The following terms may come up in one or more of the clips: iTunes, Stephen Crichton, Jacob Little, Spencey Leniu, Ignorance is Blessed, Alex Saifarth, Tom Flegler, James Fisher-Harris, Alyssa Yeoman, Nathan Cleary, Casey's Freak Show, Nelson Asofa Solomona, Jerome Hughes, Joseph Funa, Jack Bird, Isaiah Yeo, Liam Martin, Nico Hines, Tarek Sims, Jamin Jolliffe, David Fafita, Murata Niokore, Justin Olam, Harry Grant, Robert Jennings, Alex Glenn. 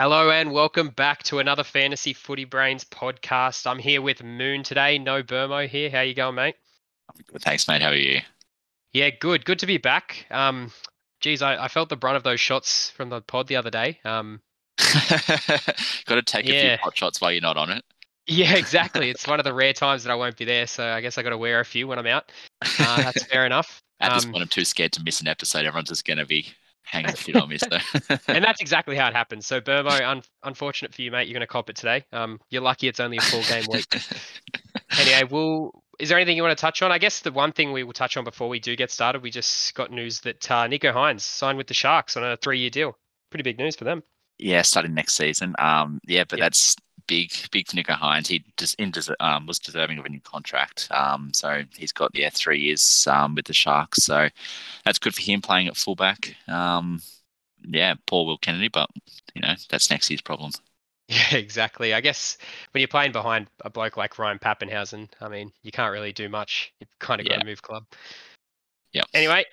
Hello and welcome back to another Fantasy Footy Brains podcast. I'm here with Moon today. No Burmo here. How you going, mate? Good, thanks, mate. How are you? Yeah, good. Good to be back. Geez, I felt the brunt of those shots from the pod the other day. Got to take a few hot shots while you're not on it. Yeah, exactly. It's one of the rare times that I won't be there, so I guess I got to wear a few when I'm out. That's fair enough. At this point, I'm too scared to miss an episode. Everyone's just going to be hanging shit on me, so. And that's exactly how it happens. So Burmo, unfortunate for you, mate, you're going to cop it today. You're lucky it's only a full game week. Anyway, is there anything you want to touch on? I guess the one thing we will touch on before we do get started, we just got news that Nico Hines signed with the Sharks on a 3-year deal. Pretty big news for them. Yeah, starting next season. That's big for Nico Hines. He was deserving of a new contract. So he's got 3 years with the Sharks. So that's good for him playing at fullback. Poor Will Kennedy, but that's next year's problem. Yeah, exactly. I guess when you're playing behind a bloke like Ryan Pappenhausen, I mean, you can't really do much. You've kind of got to move club. Yeah. Anyway,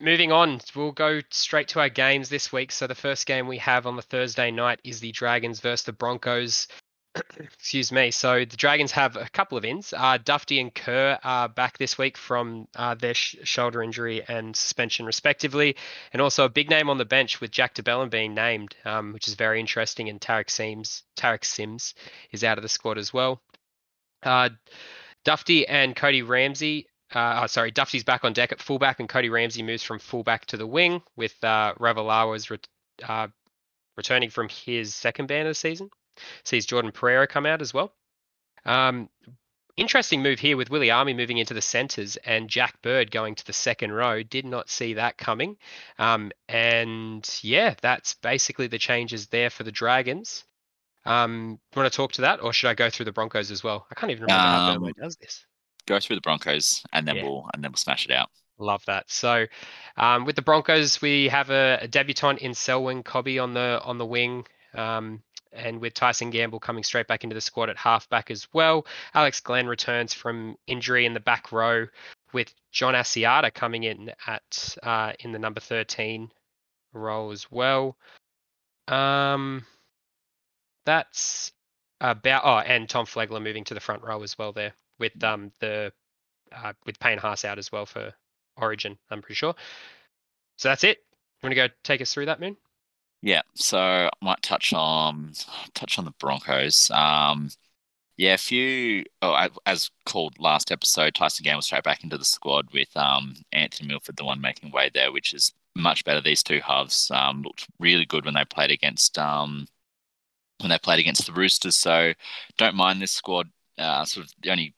moving on, we'll go straight to our games this week. So the first game we have on the Thursday night is the Dragons versus the Broncos. Excuse me. So the Dragons have a couple of ins. Dufty and Kerr are back this week from their shoulder injury and suspension, respectively. And also a big name on the bench with Jack de Bellin being named, which is very interesting. And Tarek Sims is out of the squad as well. Dufty and Cody Ramsey. Dufty's back on deck at fullback, and Cody Ramsey moves from fullback to the wing, with Ravalawa's returning from his second ban of the season. Sees Jordan Pereira come out as well. Interesting move here with Willie Army moving into the centres and Jack Bird going to the second row. Did not see that coming. That's basically the changes there for the Dragons. Want to talk to that, or should I go through the Broncos as well? I can't even remember how Burmo does this. Go through the Broncos and then we'll smash it out. Love that. So with the Broncos, we have a debutant in Selwyn Cobbie on the wing. And with Tyson Gamble coming straight back into the squad at halfback as well. Alex Glenn returns from injury in the back row, with John Asiata coming in at in the number 13 role as well. That's about. Oh, and Tom Flegler moving to the front row as well there, with with Payne Haas out as well for Origin, I'm pretty sure. So that's it. You want to go take us through that, Moon? Yeah, so I might touch on the Broncos. As called last episode, Tyson Gamble was straight back into the squad with Anthony Milford, the one making way there, which is much better. These two halves looked really good when they played against the Roosters. So don't mind this squad. The only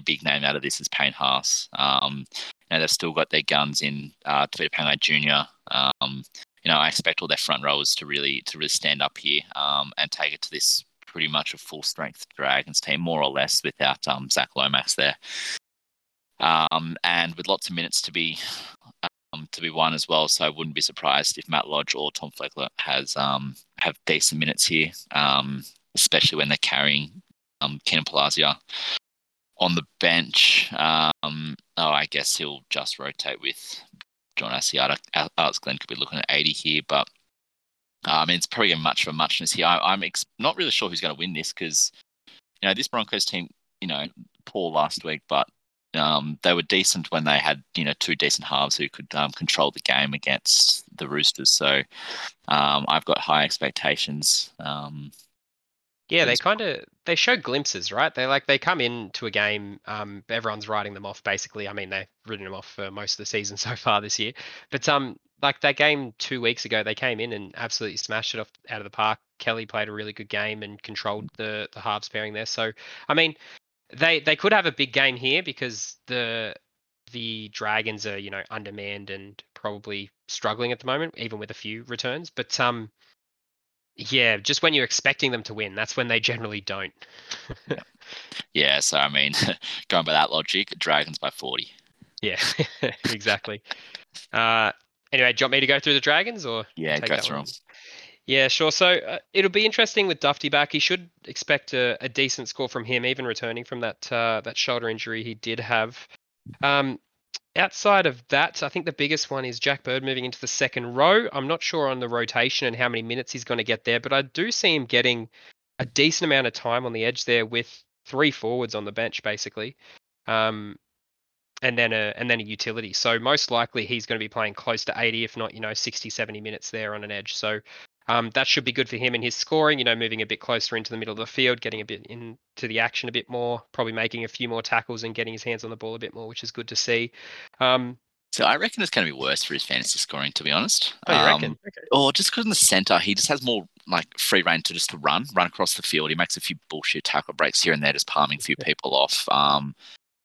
big name out of this is Payne Haas. They've still got their guns in Tevita Pangai Jr. I expect all their front rowers to really stand up here and take it to this pretty much a full strength Dragons team, more or less, without Zach Lomax there, and with lots of minutes to be won as well. So I wouldn't be surprised if Matt Lodge or Tom Flegler have decent minutes here, especially when they're carrying Kenan Palazzo on the bench. I guess he'll just rotate with John Asiata. Alex Glenn could be looking at 80 here, but it's probably a much for muchness here. I'm not really sure who's going to win this, because this Broncos team, poor last week, but they were decent when they had two decent halves who could control the game against the Roosters. So I've got high expectations. Yeah, they show glimpses, right? They come into a game, everyone's writing them off basically. I mean, they've written them off for most of the season so far this year. But that game 2 weeks ago, they came in and absolutely smashed it off out of the park. Kelly played a really good game and controlled the halves pairing there. So I mean, they could have a big game here, because the Dragons are undermanned and probably struggling at the moment, even with a few returns. But just when you're expecting them to win, that's when they generally don't. Yeah, so I mean, going by that logic, Dragons by 40. Yeah, exactly. Anyway, do you want me to go through the Dragons? Or go through them. Yeah, sure. So it'll be interesting with Dufty back. He should expect a decent score from him, even returning from that shoulder injury he did have. Outside of that, I think the biggest one is Jack Bird moving into the second row. I'm not sure on the rotation and how many minutes he's going to get there, but I do see him getting a decent amount of time on the edge there with three forwards on the bench, basically, and then a utility. So most likely he's going to be playing close to 80, if not, 60, 70 minutes there on an edge. So that should be good for him and his scoring, moving a bit closer into the middle of the field, getting a bit into the action a bit more, probably making a few more tackles and getting his hands on the ball a bit more, which is good to see. So I reckon it's going to be worse for his fantasy scoring, to be honest. Oh, you reckon? Okay. Or just because in the centre, he just has more free reign to just run across the field. He makes a few bullshit tackle breaks here and there, just palming a few people off.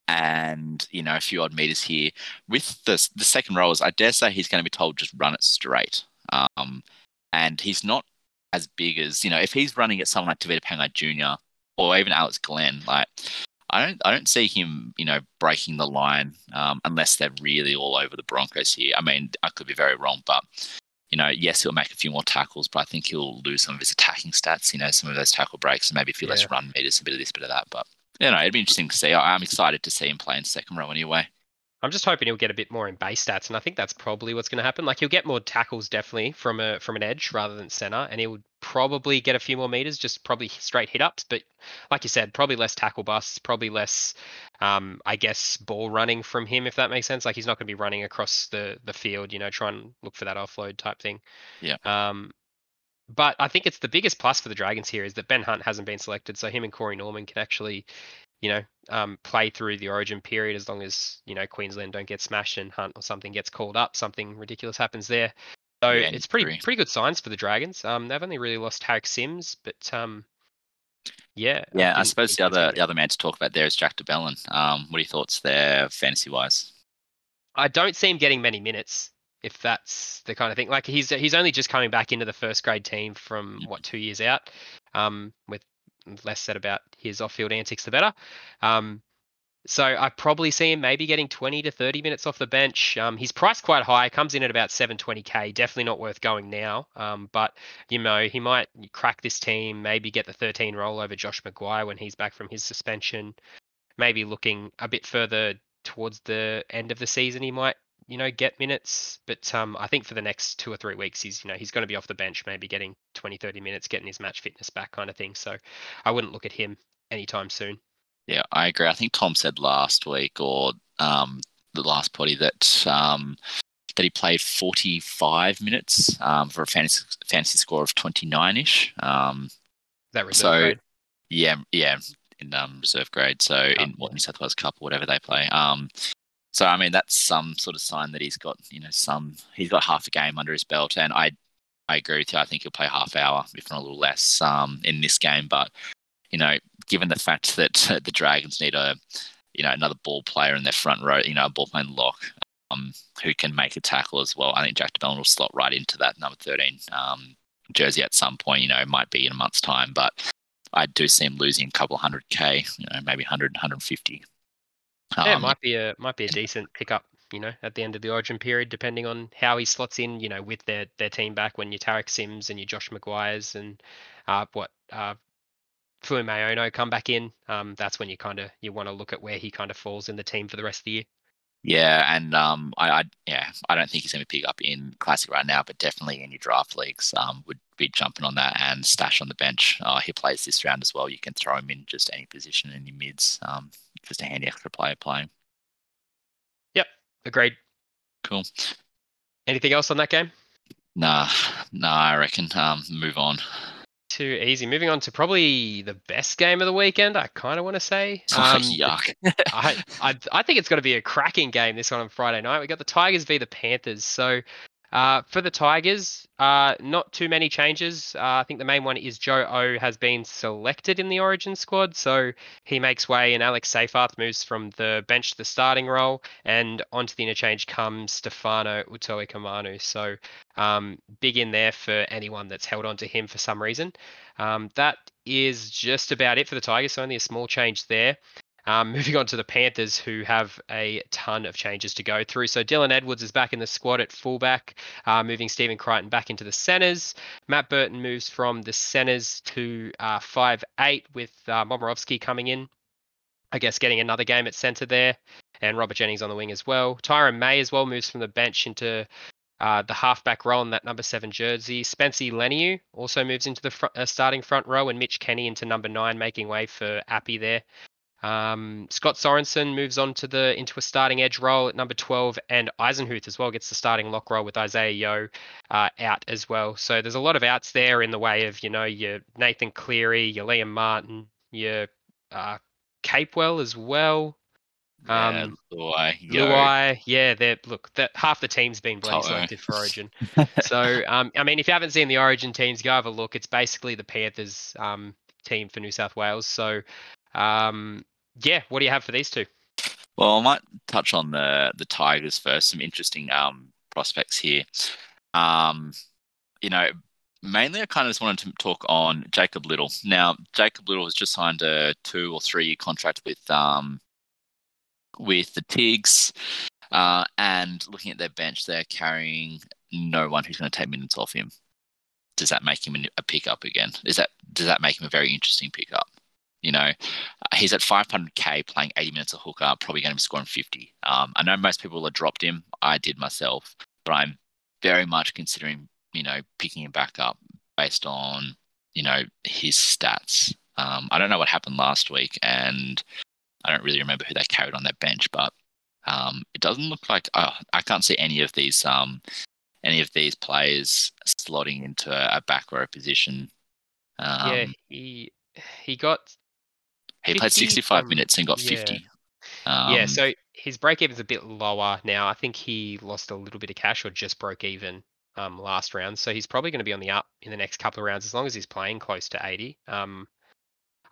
And a few odd meters here. With the second rowers, I dare say he's going to be told just run it straight. And he's not as big as, if he's running at someone like Tevita Pangai Jr. or even Alex Glenn, I don't see him, breaking the line unless they're really all over the Broncos here. I mean, I could be very wrong, but, yes, he'll make a few more tackles, but I think he'll lose some of his attacking stats, some of those tackle breaks and maybe a few less run meters, a bit of this, bit of that. But, it'd be interesting to see. I'm excited to see him play in second row anyway. I'm just hoping he'll get a bit more in base stats, and I think that's probably what's going to happen. He'll get more tackles definitely from an edge rather than center, and he'll probably get a few more meters, just probably straight hit ups. But like you said, probably less tackle busts, probably less, ball running from him, if that makes sense. He's not going to be running across the field, try and look for that offload type thing. Yeah. But I think it's the biggest plus for the Dragons here is that Ben Hunt hasn't been selected, so him and Corey Norman can actually play through the origin period as long as, Queensland don't get smashed and Hunt or something gets called up, something ridiculous happens there. So yeah, it's pretty good signs for the Dragons. They've only really lost Tarek Sims, but yeah. Yeah, I suppose the other man to talk about there is Jack de Bellin. What are your thoughts there fantasy-wise? I don't see him getting many minutes, if that's the kind of thing. He's only just coming back into the first grade team from, 2 years out, with less said about his off-field antics, the better. So I probably see him maybe getting 20 to 30 minutes off the bench. He's priced quite high, comes in at about 720K, definitely not worth going now. But, he might crack this team, maybe get the 13 roll over Josh Maguire when he's back from his suspension, maybe looking a bit further towards the end of the season. He might, get minutes, but I think for the next 2 or 3 weeks, he's, he's going to be off the bench, maybe getting 20, 30 minutes, getting his match fitness back kind of thing. So I wouldn't look at him anytime soon. Yeah, I agree. I think Tom said last week or the last potty that that he played 45 minutes for a fantasy score of 29-ish. That reserve grade? Yeah, in reserve grade. So in New South Wales Cup or whatever they play. So, I mean, that's some sort of sign that he's got, he's got half a game under his belt. And I agree with you. I think he'll play half hour, if not a little less, in this game. But, given the fact that the Dragons need a, another ball player in their front row, a ball playing lock who can make a tackle as well, I think Jack de Bellin will slot right into that number 13 jersey at some point, might be in a month's time. But I do see him losing a couple 100K, maybe 100, 150. It might be a decent pickup, at the end of the origin period, depending on how he slots in, with their team back when your Tarek Sims and your Josh Maguires and Fuimaono come back in. That's when you want to look at where he kind of falls in the team for the rest of the year. Yeah, and I don't think he's going to pick up in Classic right now, but definitely in your draft leagues would be jumping on that and stash on the bench. He plays this round as well. You can throw him in just any position in your mids, just a handy extra player playing. Yep, agreed. Cool. Anything else on that game? Nah, I reckon. Move on. Too easy. Moving on to probably the best game of the weekend, I kind of want to say. Yuck. I think it's going to be a cracking game, this one on Friday night. We got the Tigers v. the Panthers. So for the Tigers, not too many changes. I think the main one is Joe O has been selected in the origin squad. So he makes way and Alex Saifarth moves from the bench to the starting role. And onto the interchange comes Stefano Utoikamanu. So big in there for anyone that's held on to him for some reason. That is just about it for the Tigers. So only a small change there. Moving on to the Panthers, who have a ton of changes to go through. So Dylan Edwards is back in the squad at fullback, moving Stephen Crichton back into the centres. Matt Burton moves from the centres to 5'8", with Momorowski coming in, I guess, getting another game at centre there. and Robert Jennings on the wing as well. Tyron May as well moves from the bench into the halfback role in that number 7 jersey. Spencey Leniu also moves into the starting front row, and Mitch Kenny into number 9, making way for Appy there. Scott Sorensen moves on to into a starting edge role at number 12, and Eisenhuth as well gets the starting lock role with Isaiah Yeo out as well. So there's a lot of outs there in the way of, you know, your Nathan Cleary, your Liam Martin, your Capewell as well. Luai. Yeah, half the team's been bloody selected for Origin. So, I mean, if you haven't seen the Origin teams, go have a look. It's basically the Panthers team for New South Wales. So, what do you have for these two? Well, I might touch on the Tigers first. Some interesting prospects here. Mainly I kind of just wanted to talk on Jacob Little. Now, Jacob Little has just signed a 2 or 3 year contract with the Tigs. And looking at their bench, they're carrying no one who's going to take minutes off him. Does that make him a pickup again? Does that make him a very interesting pickup? You know, he's at $500K playing 80 minutes of hooker, probably going to be scoring 50. I know most people have dropped him. I did myself, but I'm very much considering, you know, picking him back up based on, you know, his stats. I don't know what happened last week, and I don't really remember who they carried on that bench, but it doesn't look like I can't see any of these players slotting into a back row position. He played 65 minutes and got 50. So his break even's a bit lower now. I think he lost a little bit of cash or just broke even last round. So he's probably going to be on the up in the next couple of rounds as long as he's playing close to 80. I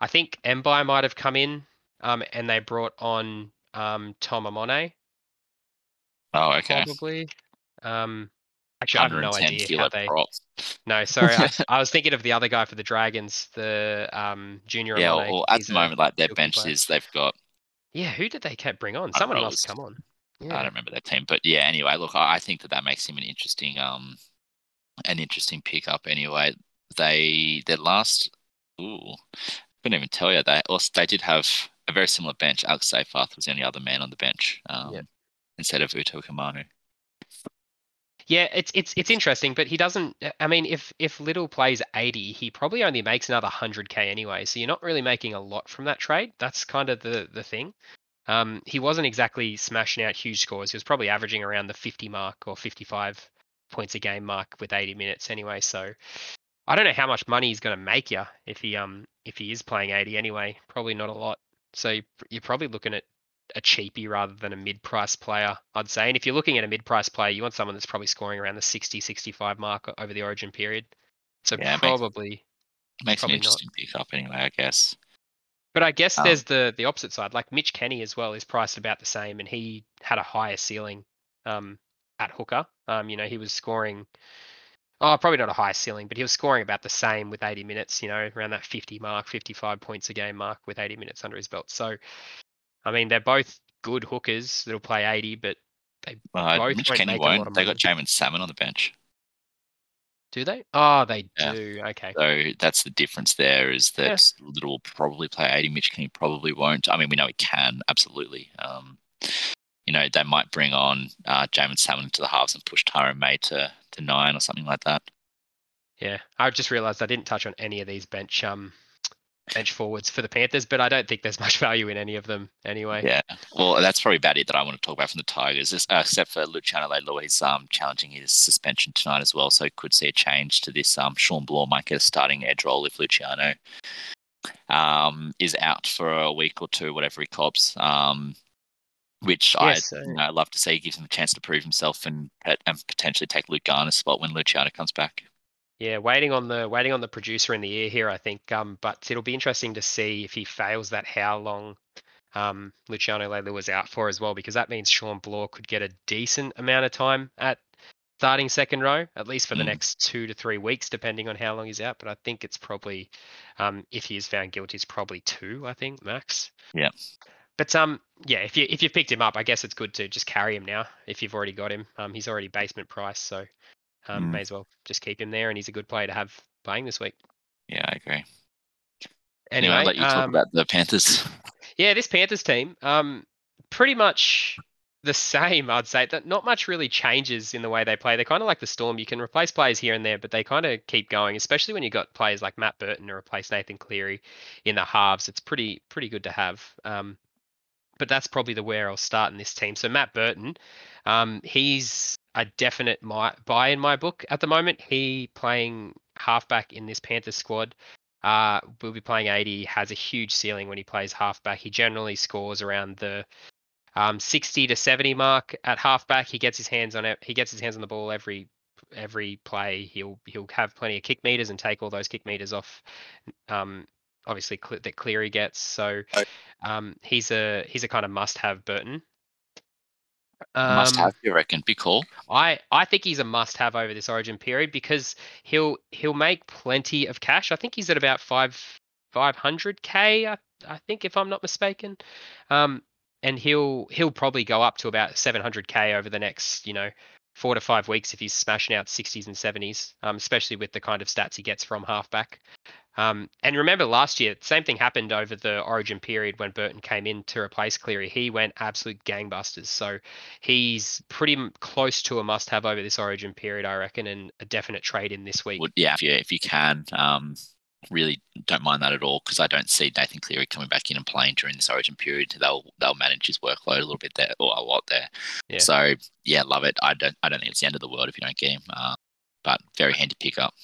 think Mbai might have come in and they brought on Tom Amone. Oh, okay. Probably. Actually, I have no idea how they... Prop. No, sorry. I was thinking of the other guy for the Dragons, the junior. Yeah, well, at the moment, like their bench player. They've got... Yeah, who did they bring on? Someone else come on. Yeah. I don't remember their team. But yeah, anyway, look, I think that makes him an interesting pickup anyway. Their last... Ooh, couldn't even tell you that. Also, they did have a very similar bench. Alex Saifarth was the only other man on the bench instead of Utoikamanu. Yeah, it's interesting, but he doesn't. I mean, if Little plays 80, he probably only makes another $100K anyway. So you're not really making a lot from that trade. That's kind of the thing. He wasn't exactly smashing out huge scores. He was probably averaging around the 50 mark or 55 points a game mark with 80 minutes anyway. So I don't know how much money he's going to make you if he is playing 80 anyway. Probably not a lot. So you're probably looking at a cheapie rather than a mid-price player, I'd say. And if you're looking at a mid-price player, you want someone that's probably scoring around the 60, 65 mark over the Origin period. So yeah, it makes an interesting pick-up anyway, I guess. But I guess there's the opposite side. Like Mitch Kenny as well is priced about the same, and he had a higher ceiling at hooker. He was scoring... Oh, probably not a high ceiling, but he was scoring about the same with 80 minutes, you know, around that 50 mark, 55 points a game mark with 80 minutes under his belt. So, I mean, they're both good hookers that'll play 80, but they both Mitch Kenny won't. They got Jamin Salmon on the bench. Do they? Oh, they do. Okay. So that's the difference there is that Little will probably play 80, Mitch Kenny probably won't. I mean, we know he can, absolutely. You know, they might bring on Jamin Salmon to the halves and push Tyron May to 9 or something like that. Yeah, I just realised I didn't touch on any of these bench forwards for the Panthers, but I don't think there's much value in any of them anyway. Yeah, well, that's probably about it that I want to talk about from the Tigers, except for Luciano Leilua. He's challenging his suspension tonight as well, so could see a change to this. Sean Bloor might get a starting edge role if Luciano is out for a week or two, whatever he cops. I love to see. It gives him a chance to prove himself and potentially take Luke Garner's spot when Luciano comes back. Yeah, waiting on the producer in the ear here, I think. But it'll be interesting to see if he fails that, how long Luciano Leilua was out for as well, because that means Sean Bloor could get a decent amount of time at starting second row, at least for the next 2 to 3 weeks, depending on how long he's out. But I think it's probably, if he is found guilty, it's probably 2, I think, max. Yeah. But if you've picked him up, I guess it's good to just carry him now. If you've already got him, he's already basement price, so may as well just keep him there. And he's a good player to have playing this week. Yeah, I agree. Anyway, I'll let you talk about the Panthers. Yeah, this Panthers team. pretty much the same, I'd say. That not much really changes in the way they play. They're kind of like the Storm. You can replace players here and there, but they kind of keep going, especially when you've got players like Matt Burton to replace Nathan Cleary in the halves. It's pretty good to have. But that's probably where I'll start in this team. So Matt Burton, he's a definite buy in my book at the moment. He playing halfback in this Panthers squad. Will be playing 80, has a huge ceiling when he plays halfback. He generally scores around the 60 to 70 mark at halfback. He gets his hands on it. He gets his hands on the ball every play. He'll have plenty of kick meters and take all those kick meters off. Obviously that Cleary gets. So he's a kind of must-have, Burton. Must-have, you reckon? Be cool. I think he's a must-have over this Origin period because he'll make plenty of cash. I think he's at about 500k. I think, if I'm not mistaken, and he'll probably go up to about 700k over the next 4 to 5 weeks if he's smashing out 60s and 70s, especially with the kind of stats he gets from halfback. And remember last year, same thing happened over the Origin period when Burton came in to replace Cleary. He went absolute gangbusters. So he's pretty close to a must-have over this Origin period, I reckon, and a definite trade in this week. Yeah, if you can, really don't mind that at all, because I don't see Nathan Cleary coming back in and playing during this Origin period. They'll manage his workload a little bit there, or a lot there. Yeah. So yeah, love it. I don't think it's the end of the world if you don't get him, but very handy pick up.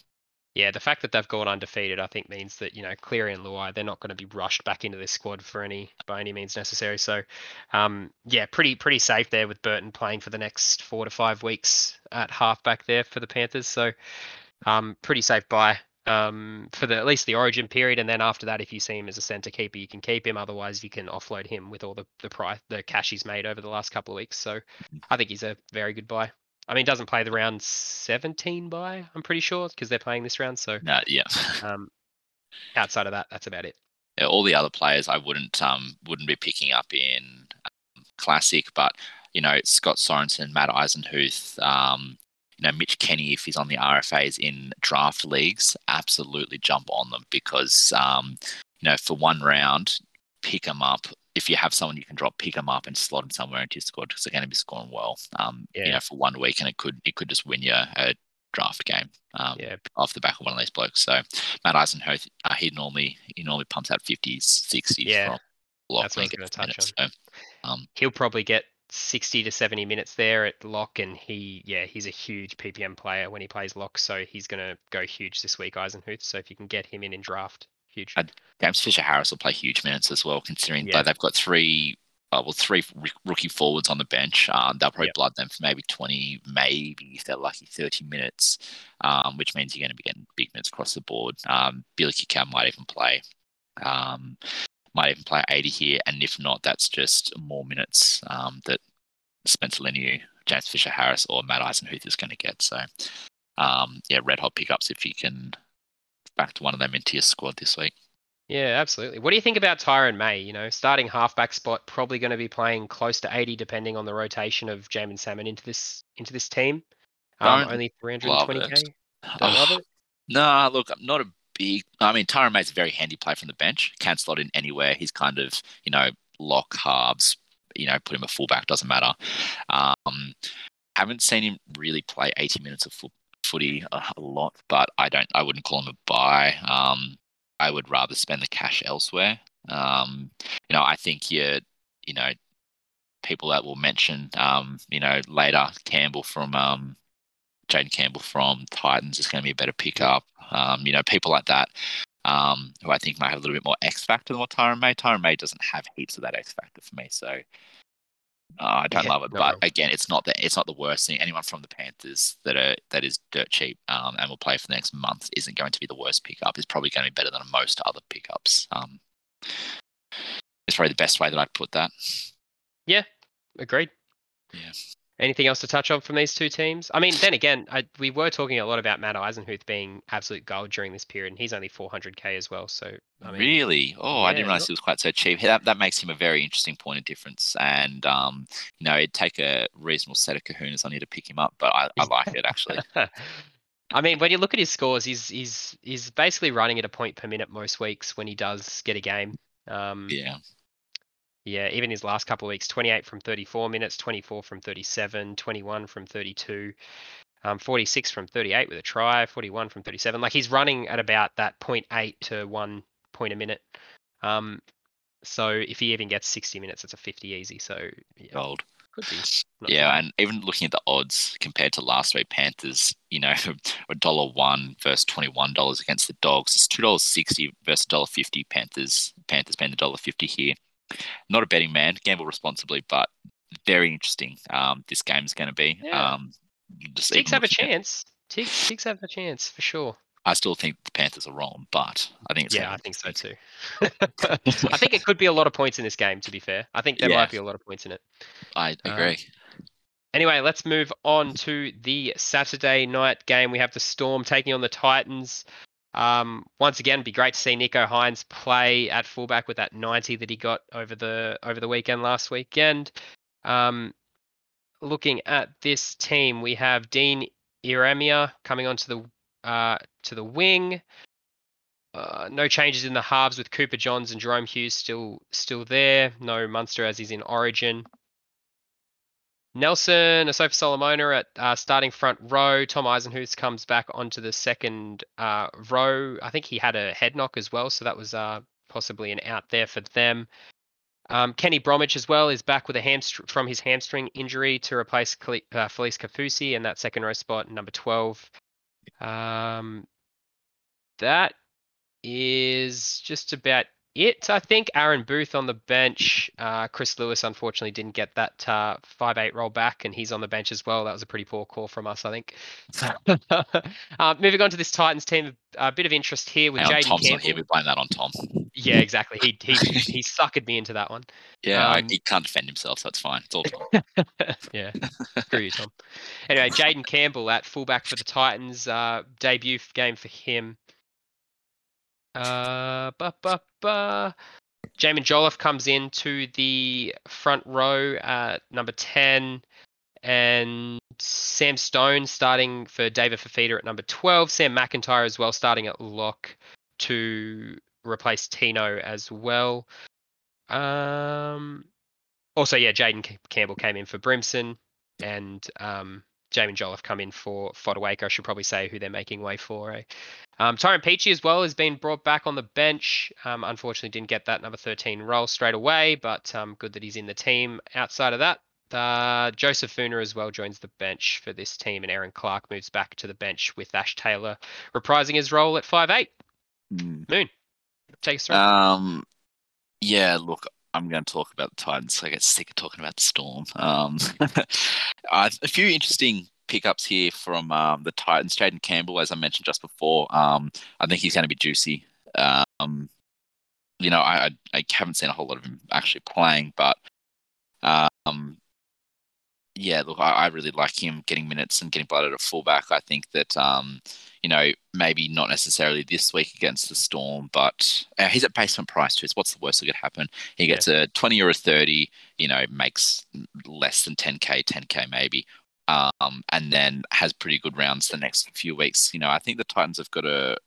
Yeah, the fact that they've gone undefeated, I think, means that, Cleary and Luai, they're not going to be rushed back into this squad by any means necessary. So, yeah, pretty safe there with Burton playing for the next 4 to 5 weeks at halfback there for the Panthers. So, pretty safe buy for at least the Origin period. And then after that, if you see him as a centre keeper, you can keep him. Otherwise, you can offload him with all the cash he's made over the last couple of weeks. So, I think he's a very good buy. I mean, doesn't play the round 17 bye, I'm pretty sure, because they're playing this round. So yeah. Outside of that, that's about it. Yeah, all the other players I wouldn't be picking up in Classic, but Scott Sorensen, Matt Eisenhuth, Mitch Kenny, if he's on the RFAs in draft leagues, absolutely jump on them because for one round, pick them up. If you have someone you can drop, pick them up and slot them somewhere into your squad because they're going to be scoring well, for 1 week, and it could just win you a draft game off the back of one of these blokes. So Matt Eisenhuth, he normally pumps out 50s, 60s. Yeah, that's what I was going to touch on. So, he'll probably get 60 to 70 minutes there at lock, and he's a huge PPM player when he plays lock, so he's going to go huge this week, Eisenhuth. So if you can get him in draft. Huge. James Fisher-Harris will play huge minutes as well, considering they've got three rookie forwards on the bench. They'll probably blood them for maybe 20, maybe if they're lucky, 30 minutes, which means you're going to be getting big minutes across the board. Billy Kikau might even play 80 here, and if not, that's just more minutes that Spencey Leniu, James Fisher-Harris, or Matt Eisenhuth is going to get. So, red hot pickups if you can back to one of them into your squad this week. Yeah, absolutely. What do you think about Tyron May? Starting halfback spot, probably going to be playing close to 80, depending on the rotation of Jamin Salmon into this team. Only 320k. Don't love it. No, look, I'm not a big. I mean, Tyron May's a very handy play from the bench. Can slot in anywhere. He's kind of lock halves. Put him a fullback, doesn't matter. Haven't seen him really play 80 minutes of footy a lot, but I wouldn't call him a buy. I would rather spend the cash elsewhere. I think people that will mention later, Campbell from Jaden Campbell from Titans is going to be a better pickup. People like that who I think might have a little bit more X factor than what Tyron May. Tyron May doesn't have heaps of that X factor for me, so. I don't love it, but again, it's not the worst thing. Anyone from the Panthers that is dirt cheap and will play for the next month isn't going to be the worst pickup. It's probably going to be better than most other pickups. It's probably the best way that I'd put that. Yeah, agreed. Yeah. Anything else to touch on from these two teams? I mean, then again, we were talking a lot about Matt Eisenhuth being absolute gold during this period, and he's only 400k as well. So I mean, really, I didn't realize he was quite so cheap. That makes him a very interesting point of difference, and it'd take a reasonable set of kahunas on you to pick him up, but I like it actually. I mean, when you look at his scores, he's basically running at a point per minute most weeks when he does get a game. Yeah, even his last couple of weeks, 28 from 34 minutes, 24 from 37, 21 from 32, 46 from 38 with a try, 41 from 37. Like, he's running at about that 0.8 to 1 point a minute. So if he even gets 60 minutes, it's a 50 easy. So yeah, gold. Could be. Yeah, and even looking at the odds compared to last week, Panthers, you know, $1 versus $21 against the Dogs. It's $2.60 versus $1.50. Panthers paying the $1.50 here. Not a betting man. Gamble responsibly, but very interesting. This game is going to be. Yeah. Tigs have a chance. Tigs have a chance for sure. I still think the Panthers are wrong, but I think it's I think so too. I think it could be a lot of points in this game, to be fair. I think there might be a lot of points in it. I agree. Anyway, let's move on to the Saturday night game. We have the Storm taking on the Titans. Once again, it'd be great to see Nico Hines play at fullback with that 90 that he got over the weekend last weekend. Looking at this team, we have Dean Iremia coming onto the wing. No changes in the halves with Cooper Johns and Jerome Hughes still there. No Munster as he's in Origin. Nelson Asofa Solomona at starting front row. Tom Eisenhuth comes back onto the second row. I think he had a head knock as well, so that was possibly an out there for them. Kenny Bromwich as well is back with from his hamstring injury to replace Felice Kafusi in that second row spot, number 12. That is just about it, I think. Aaron Booth on the bench. Chris Lewis, unfortunately, didn't get that 5-8 roll back, and he's on the bench as well. That was a pretty poor call from us, I think. Moving on to this Titans team, a bit of interest here with Jaden Campbell. Tom's not here. We blame that on Tom. Yeah, exactly. He suckered me into that one. Yeah, he can't defend himself, so it's fine. It's all Tom. Yeah, screw you, Tom. Anyway, Jaden Campbell at fullback for the Titans. Debut game for him. Jamin Jolliffe comes in to the front row at number 10, and Sam Stone starting for David Fafita at number 12. Sam McIntyre as well starting at lock to replace Tino as well. Also, yeah, Jaden Campbell came in for Brimson, and Jamin Jolliffe come in for Fodawaker. I should probably say who they're making way for. Tyrone Peachy as well has been brought back on the bench. Unfortunately, didn't get that number 13 role straight away, but good that he's in the team. Outside of that, Joseph Funa as well joins the bench for this team, and Aaron Clark moves back to the bench with Ash Taylor reprising his role at 5'8". Moon, take us through. Yeah, look, I'm going to talk about the Titans. So I get sick of talking about the Storm. A few interesting pickups here from the Titans. Jaden Campbell, as I mentioned just before, I think he's going to be juicy. You know, I haven't seen a whole lot of him actually playing, but yeah, look, I really like him getting minutes and getting blooded at fullback. I think that, you know, maybe not necessarily this week against the Storm, but he's at basement price too. So what's the worst that could happen? He gets a 20 or a 30, you know, makes less than 10K maybe, and then has pretty good rounds the next few weeks. You know, I think the Titans have got the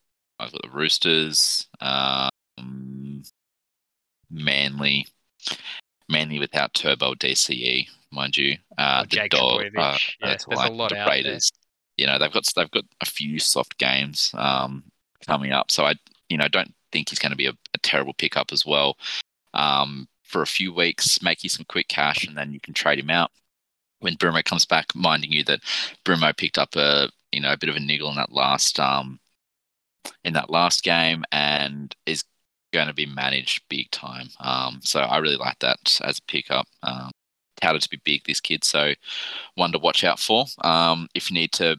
Roosters, Manly without Turbo DCE, mind you. The Dogs, the Raiders. You know, they've got a few soft games coming up, so I, you know, don't think he's going to be a terrible pickup as well. For a few weeks, make you some quick cash, and then you can trade him out when Brumo comes back. Minding you that Brumo picked up a bit of a niggle in that last game, and is going to be managed big time. So I really like that as a pickup. Touted to be big, this kid, so one to watch out for. If you need to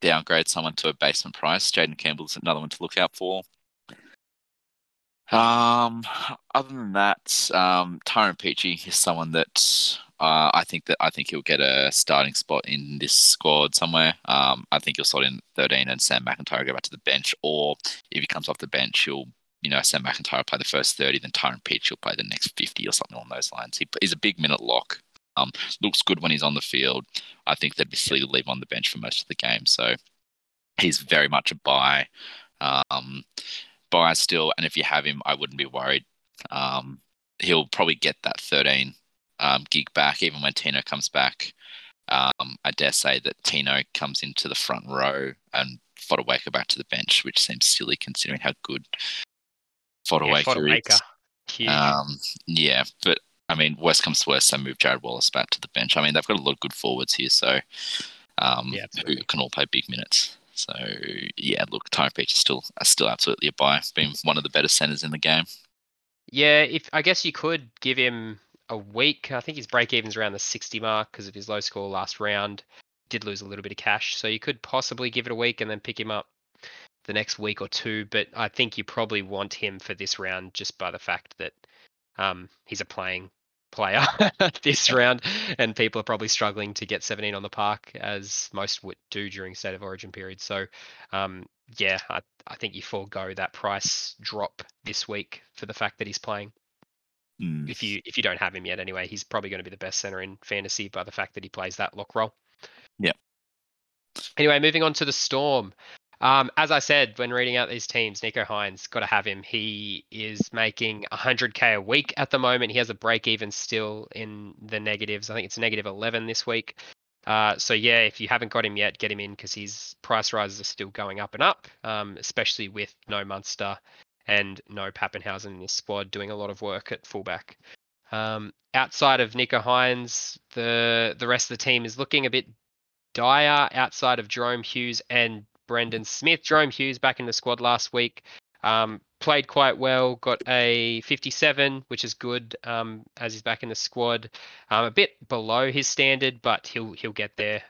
downgrade someone to a basement price, Jaden Campbell's another one to look out for. Other than that, Tyrone Peachy is someone that I think he'll get a starting spot in this squad somewhere. I think he'll slot in 13, and Sam McIntyre will go back to the bench, or if he comes off the bench, Sam McIntyre will play the first 30, then Tyron Peach will play the next 50 or something along those lines. He's a big minute lock. Looks good when he's on the field. I think they'd be silly to leave on the bench for most of the game. So he's very much a buy. Buy still. And if you have him, I wouldn't be worried. he'll probably get that 13 gig back, even when Tino comes back. I dare say that Tino comes into the front row and Fodawaker back to the bench, which seems silly considering how good Fodawaker is. Huge. Yeah, but I mean, worst comes to worst, I move Jared Wallace back to the bench. I mean, they've got a lot of good forwards here, so who can all play big minutes. So yeah, look, Tyrone Peachy is still absolutely a buy, being one of the better centers in the game. Yeah, I guess you could give him a week. I think his break even's around the 60 mark because of his low score last round. Did lose a little bit of cash, so you could possibly give it a week and then pick him up the next week or two. But I think you probably want him for this round just by the fact that he's a playing player this round, and people are probably struggling to get 17 on the park as most would do during State of Origin period. So I think you forego that price drop this week for the fact that he's playing. If you don't have him yet anyway, he's probably going to be the best center in fantasy by the fact that he plays that lock role. Yeah. Anyway, moving on to the Storm. As I said, when reading out these teams, Nico Hines, got to have him. He is making 100K a week at the moment. He has a break even still in the negatives. I think it's negative 11 this week. So yeah, if you haven't got him yet, get him in because his price rises are still going up and up, especially with no Munster and no Pappenhausen in this squad doing a lot of work at fullback. Outside of Nico Hines, the rest of the team is looking a bit dire outside of Jerome Hughes and Brendan Smith. Jerome Hughes back in the squad last week, played quite well, got a 57, which is good as he's back in the squad. A bit below his standard, but he'll get there.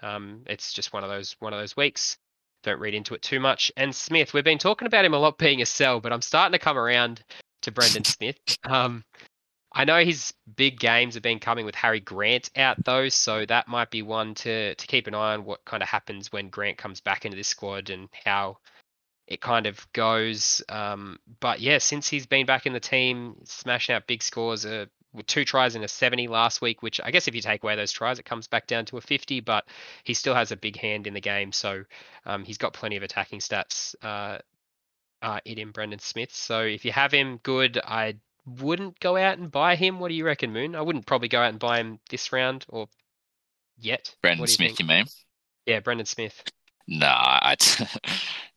It's just one of those weeks. Don't read into it too much. And Smith, we've been talking about him a lot being a sell, but I'm starting to come around to Brendan Smith. I know his big games have been coming with Harry Grant out, though, so that might be one to keep an eye on what kind of happens when Grant comes back into this squad and how it kind of goes. But yeah, since he's been back in the team, smashing out big scores with 2 tries and a 70 last week, which I guess if you take away those tries, it comes back down to a 50, but he still has a big hand in the game. So he's got plenty of attacking stats in him, Brendan Smith. So if you have him, good. I wouldn't go out and buy him. What do you reckon, Moon? I wouldn't probably go out and buy him this round or yet. Brendan Smith, you mean? Yeah, Brendan Smith. No, I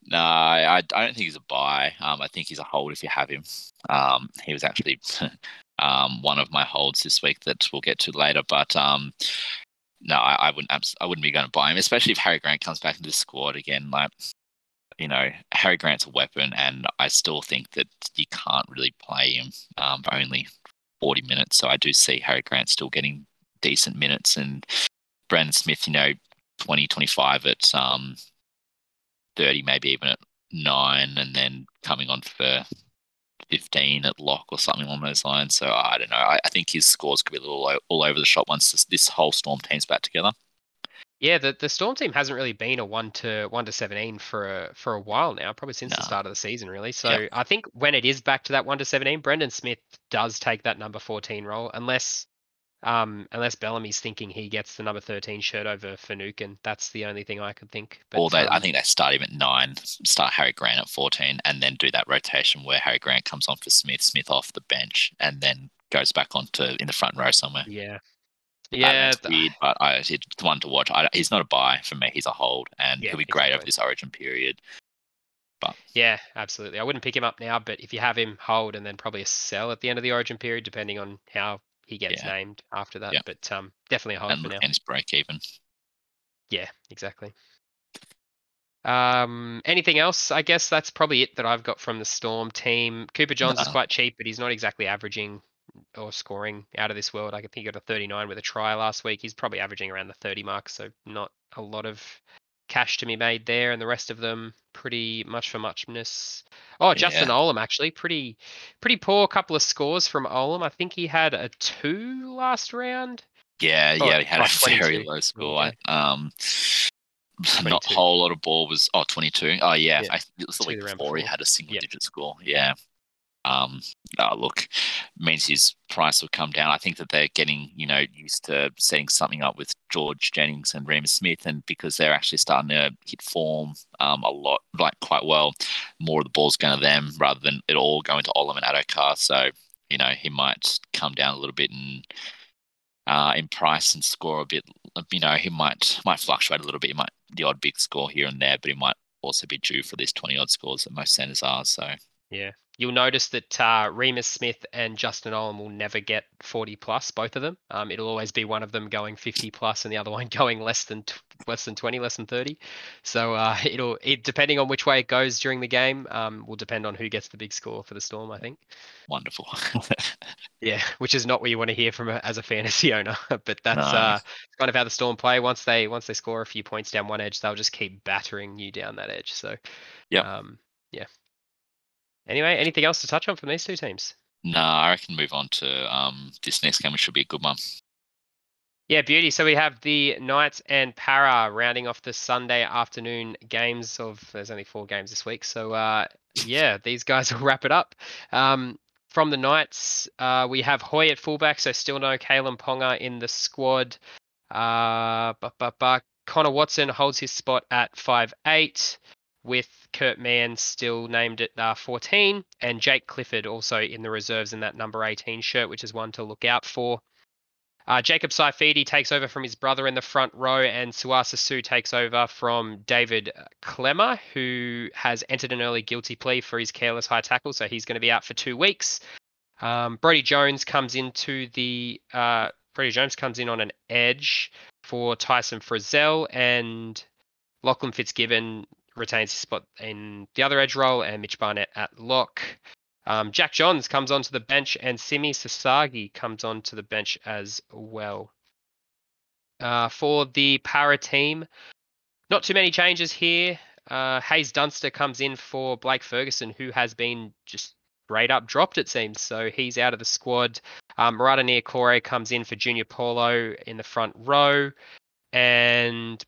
don't think he's a buy. I think he's a hold if you have him. He was actually one of my holds this week that we'll get to later. But I wouldn't be going to buy him, especially if Harry Grant comes back into the squad again. Like, you know, Harry Grant's a weapon, and I still think that you can't really play him for only 40 minutes. So I do see Harry Grant still getting decent minutes, and Brendan Smith, you know, 20, 25 at 30, maybe even at 9, and then coming on for 15 at lock or something along those lines. So I don't know. I think his scores could be a little all over the shop once this whole Storm team's back together. Yeah, the Storm team hasn't really been a 1-17 for a while now, probably since the start of the season, really. So yeah. I think when it is back to that 1-17, Brendan Smith does take that number 14 role, unless Bellamy's thinking he gets the number 13 shirt over Fanuc, and that's the only thing I could think. But, I think they start him at 9, start Harry Grant at 14, and then do that rotation where Harry Grant comes on for Smith off the bench, and then goes back on to in the front row somewhere. Yeah. Yeah, it's weird, but it's one to watch. He's not a buy for me. He's a hold, and he'll be great over this Origin period. But yeah, absolutely. I wouldn't pick him up now, but if you have him, hold, and then probably a sell at the end of the Origin period, depending on how he gets named after that. Yeah. But definitely a hold for now. And his break even. Yeah, exactly. Anything else? I guess that's probably it that I've got from the Storm team. Cooper Johns is quite cheap, but he's not exactly averaging or scoring out of this world. I think he got a 39 with a try last week. He's probably averaging around the 30 mark, so not a lot of cash to be made there. And the rest of them pretty much for muchness. Oh, Justin Olam actually pretty poor. Couple of scores from Olam. I think he had a 2 last round. He had a very low score. Okay. Not a whole lot of ball was 22. Oh yeah, yeah. It was the week before he had a single digit score. Yeah. Look, means his price will come down. I think that they're getting, you know, used to setting something up with George Jennings and Remus Smith, and because they're actually starting to hit form a lot, like quite well, more of the ball's going to them rather than it all going to Olam and Adokar. So you know, he might come down a little bit in price and score a bit. You know, he might fluctuate a little bit. He might the odd big score here and there, but he might also be due for these 20-odd scores that most centers are. So yeah, you'll notice that Remus Smith and Justin Olam will never get 40-plus, both of them. It'll always be one of them going 50-plus and the other one going less than 20, less than 30. So it'll depending on which way it goes during the game, will depend on who gets the big score for the Storm, I think. Wonderful. Yeah, which is not what you want to hear from as a fantasy owner, but that's kind of how the Storm play. Once they score a few points down one edge, they'll just keep battering you down that edge. So yeah. Anyway, anything else to touch on from these two teams? No, I reckon move on to this next game, which should be a good one. Yeah, beauty. So we have the Knights and Para rounding off the Sunday afternoon games of, there's only 4 games this week. So these guys will wrap it up. From the Knights, we have Hoy at fullback. So still no Kalen Ponga in the squad. Connor Watson holds his spot at 5'8". With Kurt Mann still named at 14 and Jake Clifford also in the reserves in that number 18 shirt, which is one to look out for. Jacob Saifidi takes over from his brother in the front row and Suasa Su takes over from David Clemmer, who has entered an early guilty plea for his careless high tackle. So he's going to be out for 2 weeks. Brodie Jones comes in on an edge for Tyson Frizzell and Lachlan Fitzgibbon retains his spot in the other edge role and Mitch Barnett at lock. Jack Johns comes onto the bench and Simi Sasagi comes onto the bench as well. For the Para team, not too many changes here. Hayes Dunster comes in for Blake Ferguson, who has been just straight up dropped, it seems. So he's out of the squad. Murata Niokore comes in for Junior Paulo in the front row. And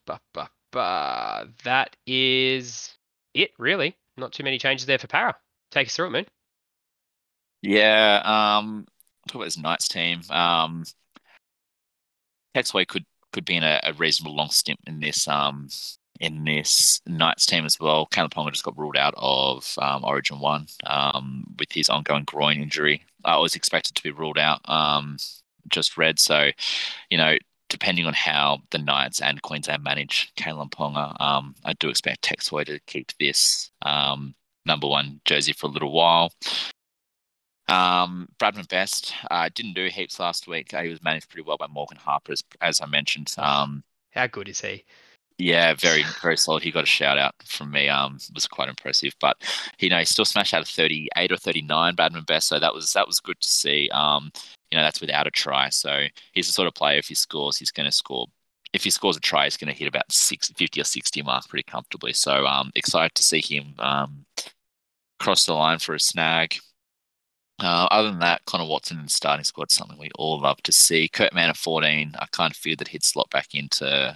but that is it, really. Not too many changes there for Para. Take us through it, Moon. Yeah, talk about this Knights team. Taxway could be in a reasonable long stint in this Knights team as well. Caleb Ponga just got ruled out of Origin 1 with his ongoing groin injury. I was expected to be ruled out, just read. So, you know, depending on how the Knights and Queensland manage Kalen Ponga, I do expect Texoy to keep this number 1 jersey for a little while. Bradman Best didn't do heaps last week. He was managed pretty well by Morgan Harper, as I mentioned. How good is he? Yeah, very, very solid. He got a shout out from me. It was quite impressive, but you know, he still smashed out a 38 or 39 Bradman Best. So that was good to see. You know, that's without a try. So he's the sort of player, if he scores, he's going to score. If he scores a try, he's going to hit about 50 or 60 mark pretty comfortably. So excited to see him cross the line for a snag. Other than that, Connor Watson in the starting squad is something we all love to see. Kurt Mann at 14, I kind of feared that he'd slot back into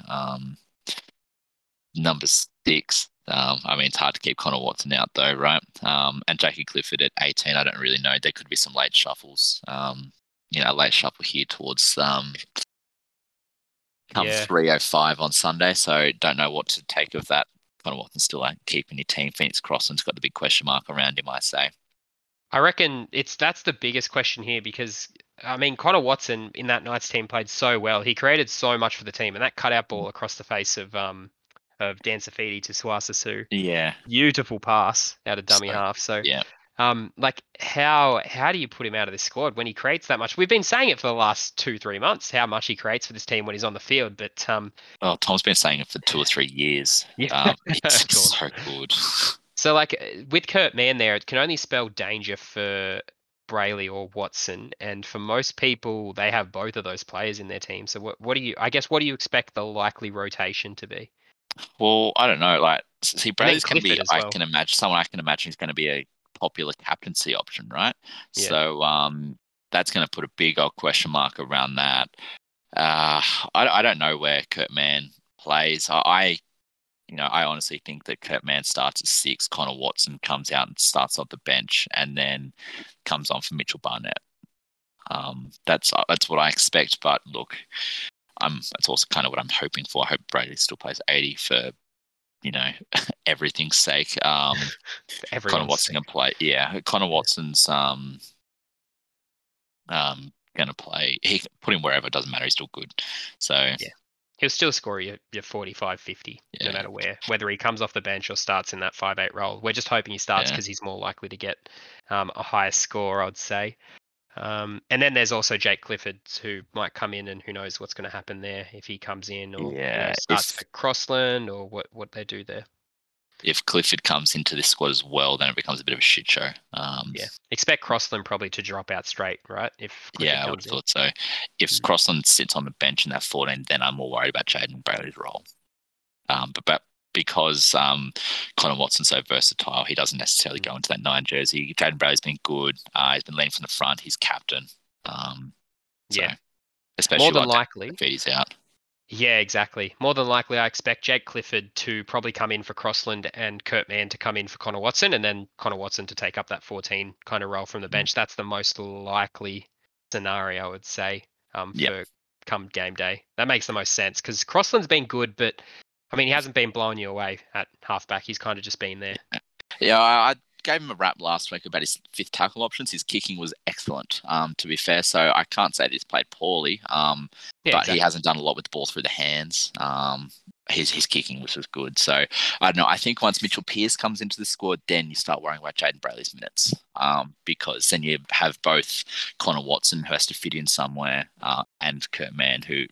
number 6. I mean, it's hard to keep Connor Watson out though, right? And Jackie Clifford at 18, I don't really know. There could be some late shuffles. You know, late shuffle here towards 3:05 on Sunday. So don't know what to take of that. Connor Watson's still keeping your team. Phoenix Crossland's got the big question mark around him, I say. I reckon that's the biggest question here because, I mean, Connor Watson in that Knights team played so well. He created so much for the team, and that cutout ball across the face of Dan Saifidi to Suasa Su. Yeah. Beautiful pass out of dummy half. So yeah. How do you put him out of this squad when he creates that much? We've been saying it for the last 2-3 months, how much he creates for this team when he's on the field. But Tom's been saying it for 2 or 3 years. Yeah. It's so good. So with Kurt Mann there, it can only spell danger for Brayley or Watson. And for most people, they have both of those players in their team. So what do you expect the likely rotation to be? Well, I don't know. Brayley's going to be, I can imagine he's going to be a popular captaincy option, right? Yeah. So that's going to put a big old question mark around that. I don't know where Kurt Mann plays. I honestly think that Kurt Mann starts at 6, Connor Watson comes out and starts off the bench, and then comes on for Mitchell Barnett. That's what I expect. But look, that's also kind of what I'm hoping for. I hope Brady still plays 80 for, you know, everything's sake. Connor Watson can play. Yeah, Connor Watson's going to play. He put him wherever, it doesn't matter. He's still good. So yeah, he'll still score you 45-50, no matter where, whether he comes off the bench or starts in that 5-8 role. We're just hoping he starts because he's more likely to get a higher score, I'd say. And then there's also Jake Clifford, who might come in, and who knows what's going to happen there if he comes in, or starts for Crossland, or what they do there. If Clifford comes into this squad as well, then it becomes a bit of a shit show. Expect Crossland probably to drop out straight, right? If Clifford I would have thought so. If Crossland sits on the bench in that 14, then I'm more worried about Jaden Brayley's role. But because Connor Watson's so versatile, he doesn't necessarily go into that 9 jersey. Jaden Brayley's been good. He's been leading from the front. He's captain. Especially more than likely, Feedy's out. Yeah, exactly. More than likely, I expect Jake Clifford to probably come in for Crossland and Kurt Mann to come in for Connor Watson, and then Connor Watson to take up that 14 kind of role from the bench. That's the most likely scenario, I would say, for come game day. That makes the most sense, because Crossland's been good, but I mean, he hasn't been blowing you away at halfback. He's kind of just been there. Yeah, I gave him a rap last week about his 5th tackle options. His kicking was excellent, to be fair. So I can't say that he's played poorly, he hasn't done a lot with the ball through the hands. His kicking was good. So I don't know. I think once Mitchell Pearce comes into the squad, then you start worrying about Jaden Brayley's minutes, because then you have both Connor Watson, who has to fit in somewhere, and Kurt Mann, who,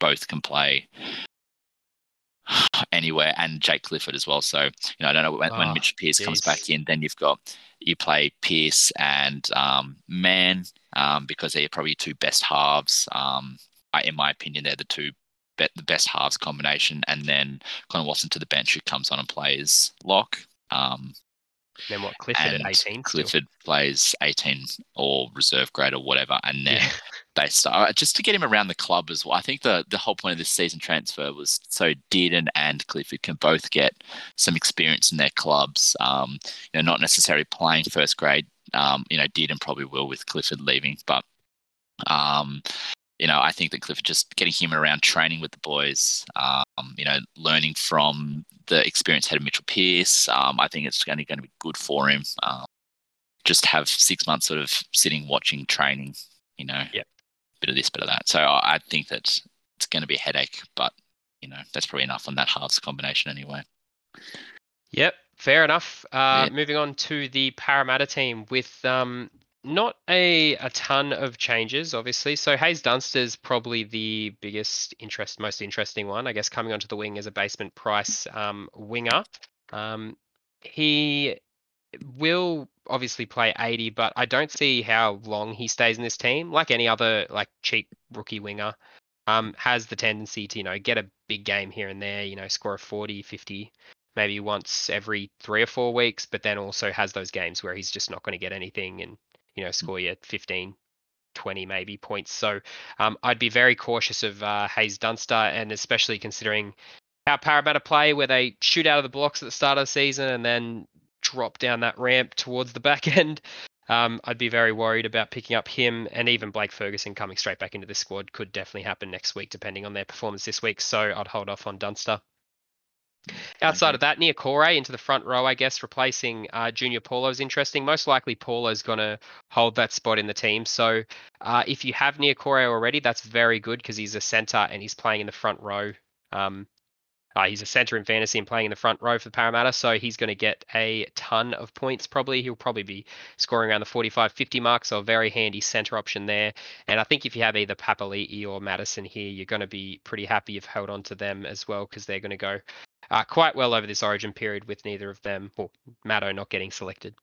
both can play anywhere, and Jake Clifford as well. So, I don't know when Mitch Pearce comes back in, then you play Pearce and Mann, because they're probably 2 best halves. In my opinion, they're the 2 the best halves combination. And then Connor Watson to the bench, who comes on and plays lock. Then what, Clifford at 18? Clifford plays 18 or reserve grade or whatever. And then they start, just to get him around the club as well. I think the whole point of this season transfer was so Dearden and Clifford can both get some experience in their clubs. Not necessarily playing first grade. Dearden probably will with Clifford leaving, but I think that Clifford, just getting him around, training with the boys, learning from the experienced head of Mitchell Pearce, I think it's only going to be good for him. Just have 6 months sort of sitting, watching, training, bit of this, bit of that. So I think that it's going to be a headache, but, that's probably enough on that halves combination anyway. Yep, fair enough. Moving on to the Parramatta team with... not a ton of changes, obviously. So Hayes Dunster's probably the biggest most interesting one, I guess, coming onto the wing as a basement price winger. He will obviously play 80, but I don't see how long he stays in this team. Like any other cheap rookie winger, has the tendency to get a big game here and there, score a 40, 50. Maybe once every 3 or 4 weeks, but then also has those games where he's just not going to get anything and, score you 15, 20 maybe points. So I'd be very cautious of Hayes Dunster, and especially considering how Parramatta play, where they shoot out of the blocks at the start of the season and then drop down that ramp towards the back end. I'd be very worried about picking up him, and even Blake Ferguson coming straight back into the squad could definitely happen next week, depending on their performance this week. So I'd hold off on Dunster. Outside of that, Nia Corey into the front row, I guess, replacing Junior Paulo is interesting. Most likely Paulo's going to hold that spot in the team. So if you have Nia Corey already, that's very good, because he's a centre and he's playing in the front row. He's a centre in fantasy and playing in the front row for Parramatta, so he's going to get a ton of points probably. He'll probably be scoring around the 45-50 mark, so a very handy centre option there. And I think if you have either Papali'i or Madison here, you're going to be pretty happy you've held on to them as well, because they're going to go quite well over this origin period with neither of them, or Matto, not getting selected.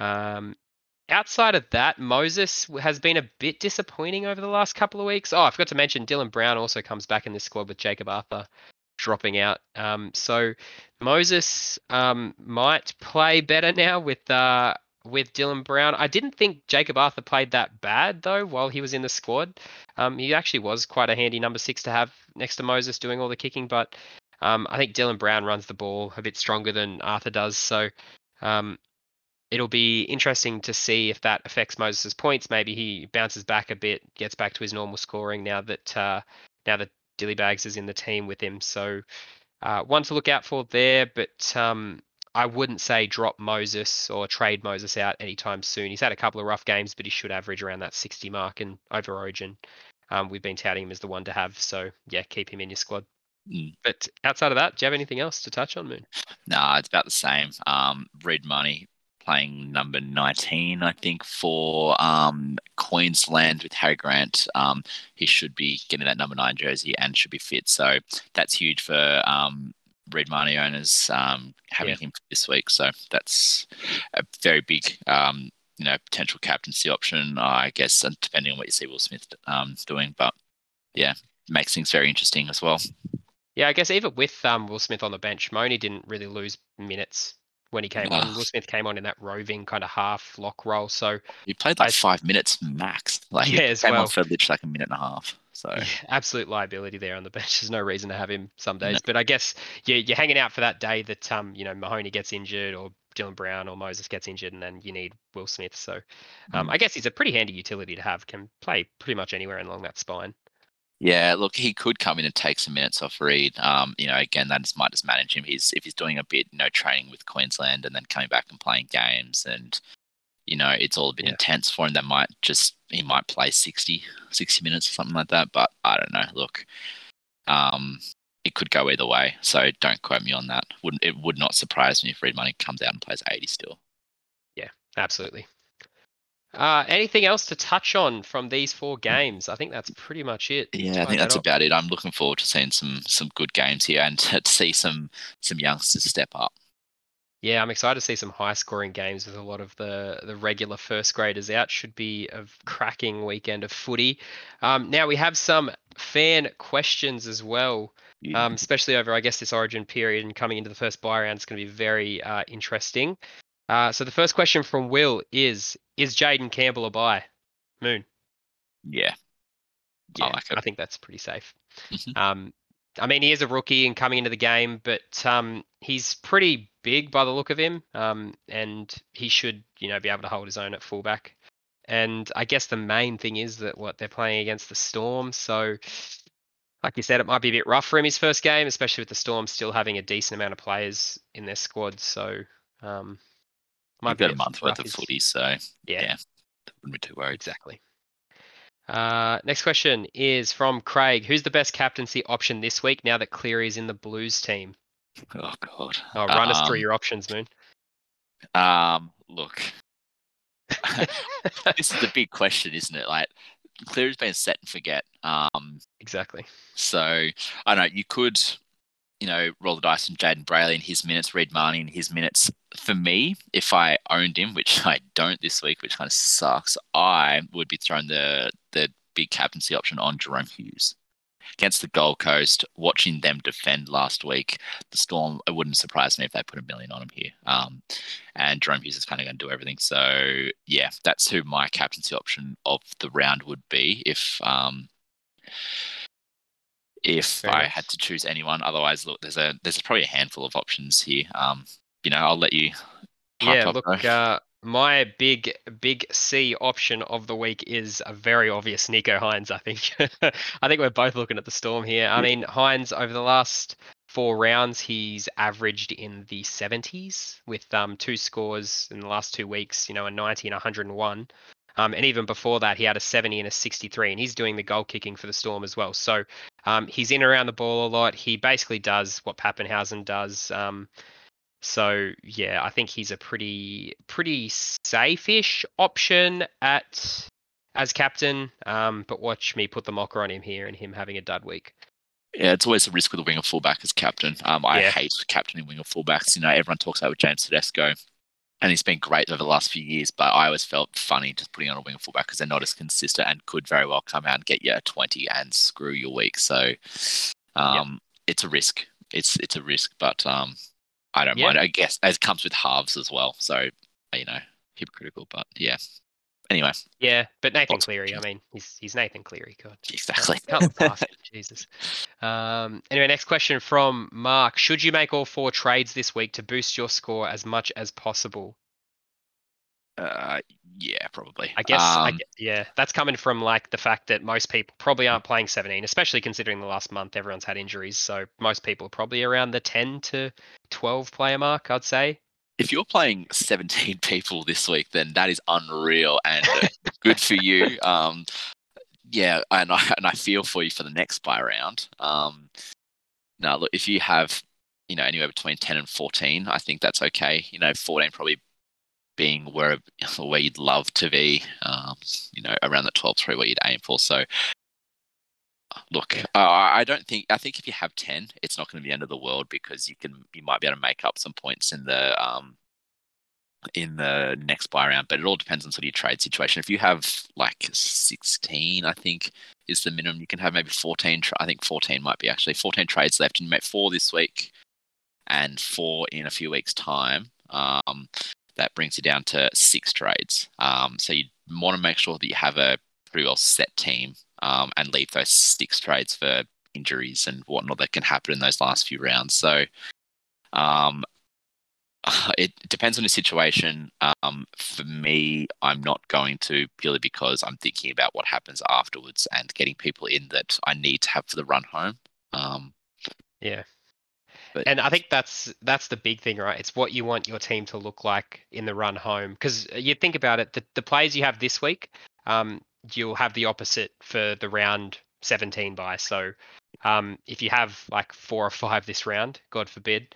Outside of that, Moses has been a bit disappointing over the last couple of weeks. I forgot to mention Dylan Brown also comes back in this squad with Jacob Arthur dropping out. So Moses might play better now with Dylan Brown. I didn't think Jacob Arthur played that bad, though, while he was in the squad. He actually was quite a handy number 6 to have next to Moses doing all the kicking, but... I think Dylan Brown runs the ball a bit stronger than Arthur does. So it'll be interesting to see if that affects Moses' points. Maybe he bounces back a bit, gets back to his normal scoring now that Dilly Bags is in the team with him. So one to look out for there. But I wouldn't say drop Moses or trade Moses out anytime soon. He's had a couple of rough games, but he should average around that 60 mark, and over Origin, we've been touting him as the one to have. So yeah, keep him in your squad. But outside of that, do you have anything else to touch on, Moon? No, it's about the same. Reed Money playing number 19, I think, for Queensland with Harry Grant. He should be getting that number 9 jersey and should be fit. So that's huge for Reed Money owners having him this week. So that's a very big potential captaincy option, I guess, depending on what you see Will Smith doing. But yeah, makes things very interesting as well. Yeah, I guess even with Will Smith on the bench, Moni didn't really lose minutes when he came on. Will Smith came on in that roving kind of half lock role. So he played 5 minutes max. He came on for literally a minute and a half. So yeah, absolute liability there on the bench. There's no reason to have him some days. No. But I guess you're hanging out for that day that Mahoney gets injured or Dylan Brown or Moses gets injured, and then you need Will Smith. So I guess he's a pretty handy utility to have. Can play pretty much anywhere along that spine. Yeah, look, he could come in and take some minutes off Reed. Again, that might just manage him. If he's doing a bit, training with Queensland and then coming back and playing games, and it's all a bit intense for him. That might he might play 60 minutes or something like that. But I don't know. Look, it could go either way. So don't quote me on that. It would not surprise me if Reed Money comes out and plays 80 still. Yeah, absolutely. Anything else to touch on from these 4 games? I think that's pretty much it. Yeah, I think that's about it. I'm looking forward to seeing some good games here and to see some youngsters step up. Yeah, I'm excited to see some high-scoring games with a lot of the regular first graders out. Should be a cracking weekend of footy. Now we have some fan questions as well, especially over, I guess, this Origin period and coming into the first bye round. It's going to be very interesting. So the first question from Will is Jaden Campbell a buy? Moon? Yeah. I think that's pretty safe. He is a rookie and coming into the game, but he's pretty big by the look of him, and he should be able to hold his own at fullback. And I guess the main thing is that they're playing against the Storm, so like you said, it might be a bit rough for him his first game, especially with the Storm still having a decent amount of players in their squad. So might be a month worth of footy, so yeah, wouldn't be too worried. Exactly. Next question is from Craig. Who's the best captaincy option this week now that Cleary is in the Blues team? Oh, God. Oh, run us through your options, Moon. Look, this is the big question, isn't it? Like, Cleary's been set and forget. Exactly. So, I don't know, you could... roll the dice on Jaden Brayley in his minutes, Reed Marnie in his minutes. For me, if I owned him, which I don't this week, which kind of sucks, I would be throwing the big captaincy option on Jerome Hughes. Against the Gold Coast, watching them defend last week, the Storm, it wouldn't surprise me if they put $1 million on him here. And Jerome Hughes is kind of going to do everything. So, yeah, that's who my captaincy option of the round would be if I had to choose anyone. Otherwise, look, there's probably a handful of options here. I'll let you. My big C option of the week is a very obvious Nico Hines, I think. I think we're both looking at the Storm here. I mean, Hines, over the last 4 rounds, he's averaged in the 70s with 2 scores in the last 2 weeks, a 90 and 101. And even before that, he had a 70 and a 63, and he's doing the goal kicking for the Storm as well. So he's in around the ball a lot. He basically does what Pappenhausen does. So, yeah, I think he's a pretty safe-ish option as captain. But watch me put the mocker on him here and him having a dud week. Yeah, it's always a risk with a winger fullback as captain. I hate captaining winger fullbacks. Everyone talks about with James Tedesco. And he's been great over the last few years, but I always felt funny just putting on a winger fullback because they're not as consistent and could very well come out and get you a 20 and screw your week. So it's a risk. It's a risk, but I don't mind. I guess it comes with halves as well. So, hypocritical, but yeah. Anyway. Yeah, but Nathan Cleary, he's Nathan Cleary. God. Exactly. Can't look past him. Jesus. Anyway, next question from Mark. Should you make all 4 trades this week to boost your score as much as possible? Yeah, probably. I guess, that's coming from the fact that most people probably aren't playing 17, especially considering the last month everyone's had injuries. So most people are probably around the 10 to 12 player mark, I'd say. If you're playing 17 people this week, then that is unreal and good for you. Yeah, and I feel for you for the next buy round. Now, look, if you have, you know, anywhere between 10 and 14, I think that's okay. You know, 14 probably being where you'd love to be, you know, around the 12-3 where you'd aim for. So, look, I think if you have 10, it's not going to be the end of the world because you might be able to make up some points in the next buy round, but it all depends on sort of your trade situation. If you have like 16, I think is the minimum, you can have maybe 14. I think 14 might be actually 14 trades left. You make 4 this week and 4 in a few weeks' time. That brings you down to 6 trades. So you want to make sure that you have a pretty well set team and leave those 6 trades for injuries and whatnot that can happen in those last few rounds. So, it depends on the situation. For me, I'm not going to purely because I'm thinking about what happens afterwards and getting people in that I need to have for the run home. Yeah. But, and I think that's the big thing, right? It's what you want your team to look like in the run home. Because you think about it, the players you have this week, you'll have the opposite for the round 17 buy. So if you have like 4 or 5 this round, God forbid,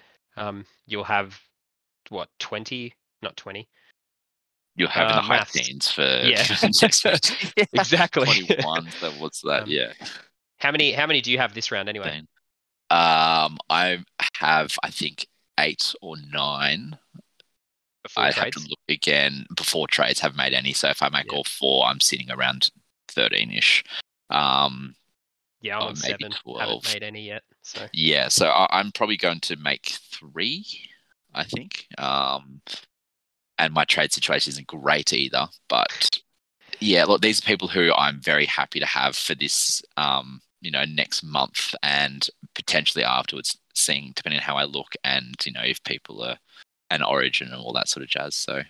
you'll have... What, 20? Not 20. You'll have in the high teens for next week. Yeah, exactly. 21. So what's that? Yeah. How many do you have this round anyway? I have, I think, 8 or 9. Before I trades? Have to look again. Before trades have made any. So if I make all 4, I'm sitting around 13-ish. Yeah, I'm on 7. 12. Haven't made any yet. So. Yeah, so I'm probably going to make 3. I think, and my trade situation isn't great either. But yeah, look, these are people who I'm very happy to have for this, you know, next month and potentially afterwards. Seeing depending on how I look and you know if people are an origin and all that sort of jazz. So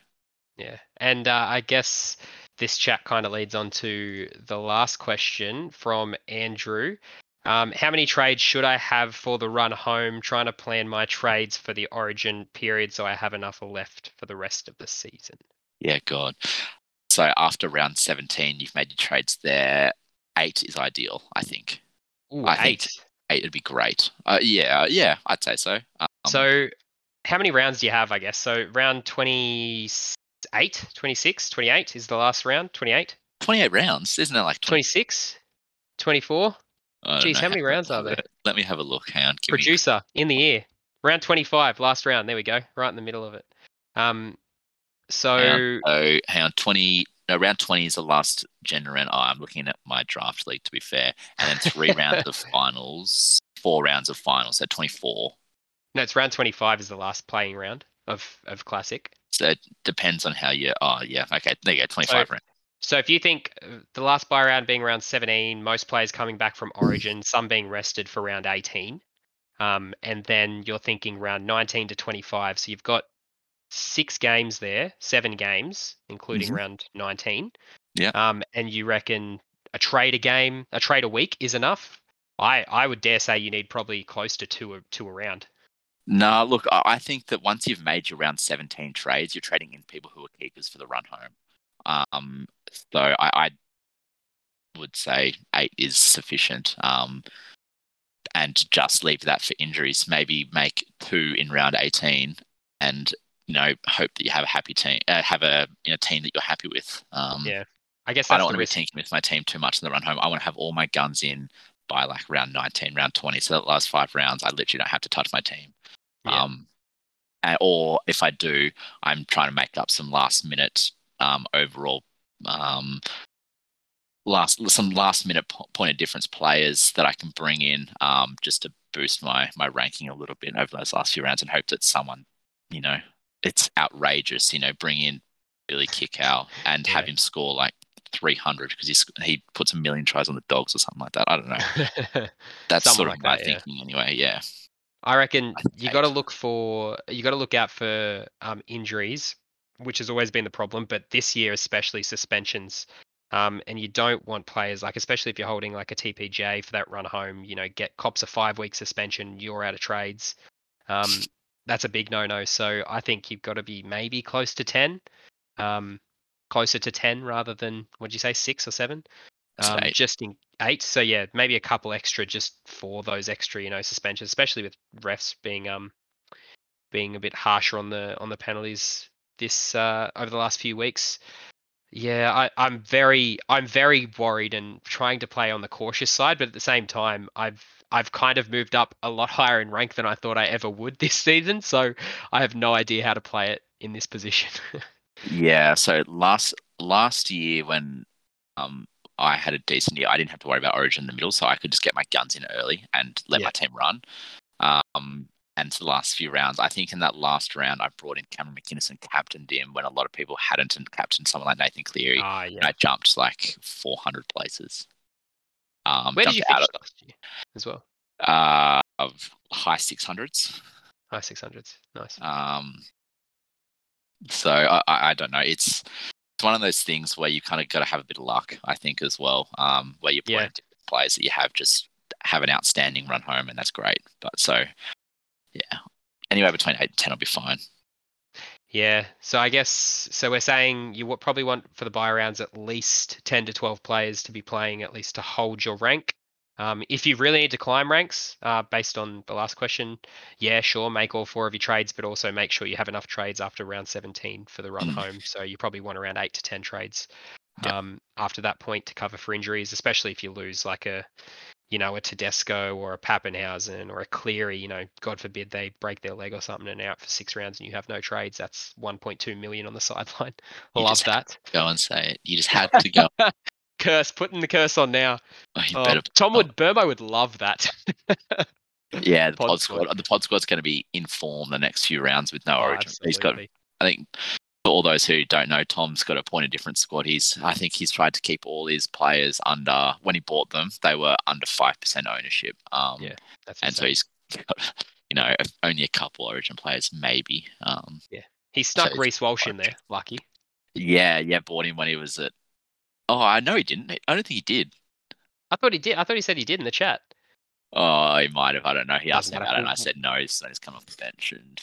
yeah, and I guess this chat kind of leads on to the last question from Andrew. How many trades should I have for the run home? Trying to plan my trades for the origin period so I have enough left for the rest of the season. Yeah, God. So after round 17, you've made your trades there. 8 is ideal, I think. Ooh, I 8? Think 8 would be great. Yeah, I'd say so. So how many rounds do you have, I guess? So round 28, 26, 28 is the last round, 28? 28 rounds, isn't it like 26, 24? Jeez, how many rounds are there? Let me have a look. Hang on. Producer, in the ear. Round 25, last round. There we go. Right in the middle of it. Hang on. Round 20 is the last general round. Oh, I'm looking at my draft league, to be fair. And then 3 rounds of finals, 4 rounds of finals. So 24. No, it's round 25 is the last playing round of Classic. So it depends on how you... Oh, yeah. Okay, there you go. 25 rounds. So if you think the last buy round being round 17, most players coming back from Origin, some being rested for round 18, and then you're thinking round 19 to 25. So you've got 6 games there, 7 games, including round 19. Yeah. And you reckon a trade a week is enough? I would dare say you need probably close to two a round. No, look, I think that once you've made your round 17 trades, you're trading in people who are keepers for the run home. So I would say 8 is sufficient. And just leave that for injuries. Maybe make 2 in round 18, and you know hope that you have a happy team, have a team that you're happy with. Yeah, I guess that's I don't want to be thinking with my team too much in the run home. I want to have all my guns in by like round 19, round 20. So that last 5 rounds, I literally don't have to touch my team. Yeah. Or if I do, I'm trying to make up some last minute. Overall, last minute point of difference players that I can bring in, just to boost my ranking a little bit over those last few rounds, and hope that someone, it's outrageous, bring in Billy Kickow and have him score like 300 because he puts 1 million tries on the Dogs or something like that. I don't know. That's something sort of like my thinking anyway. Yeah, I reckon you got to look out for injuries. Which has always been the problem, but this year especially suspensions, and you don't want players like, especially if you're holding like a TPJ for that run home, get cops a 5-week suspension, you're out of trades. that's a big no-no. So I think you've got to be maybe close to 10, closer to 10 rather than, what'd you say, 6 or 7? Just in 8. So yeah, maybe a couple extra just for those extra, suspensions, especially with refs being being a bit harsher on the penalties this over the last few weeks. Yeah, I'm very worried and trying to play on the cautious side, but at the same time, I've kind of moved up a lot higher in rank than I thought I ever would this season, so I have no idea how to play it in this position. Yeah, so last year when I had a decent year, I didn't have to worry about Origin in the middle, so I could just get my guns in early and let my team run. And to the last few rounds, I think in that last round, I brought in Cameron McInnes and captained him when a lot of people hadn't, and captained someone like Nathan Cleary. And I jumped like 400 places. Where did you finish last year as well? Of high 600s. High 600s. Nice. So I don't know. It's one of those things where you kind of got to have a bit of luck, I think, as well. Where you play players that you have just have an outstanding run home, and that's great. But so. Yeah. Anywhere between 8 and 10 will be fine. Yeah. So I guess, we're saying you probably want for the buy rounds at least 10 to 12 players to be playing, at least to hold your rank. If you really need to climb ranks, based on the last question, yeah, sure, make all 4 of your trades, but also make sure you have enough trades after round 17 for the run home. So you probably want around 8 to 10 trades after that point to cover for injuries, especially if you lose like a Tedesco or a Pappenhausen or a Cleary, God forbid they break their leg or something and out for 6 rounds and you have no trades. That's 1.2 million on the sideline. Love that. Go and say it. You just had to go. Putting the curse on now. Oh, Burbo would love that. Yeah, the pod squad. The pod squad's going to be in form the next few rounds with no Origin. Absolutely. He's got, I think, for all those who don't know, Tom's got a point of difference squad. I think he's tried to keep all his players under, when he bought them, they were under 5% ownership. So he's got, only a couple Origin players, maybe. He stuck Reece Walsh in there, lucky. Yeah, bought him when he was at... Oh, I know he didn't. I don't think he did. I thought he did. I thought he said he did in the chat. Oh, he might have. I don't know. He asked me about it and I said no, so he's come off the bench and...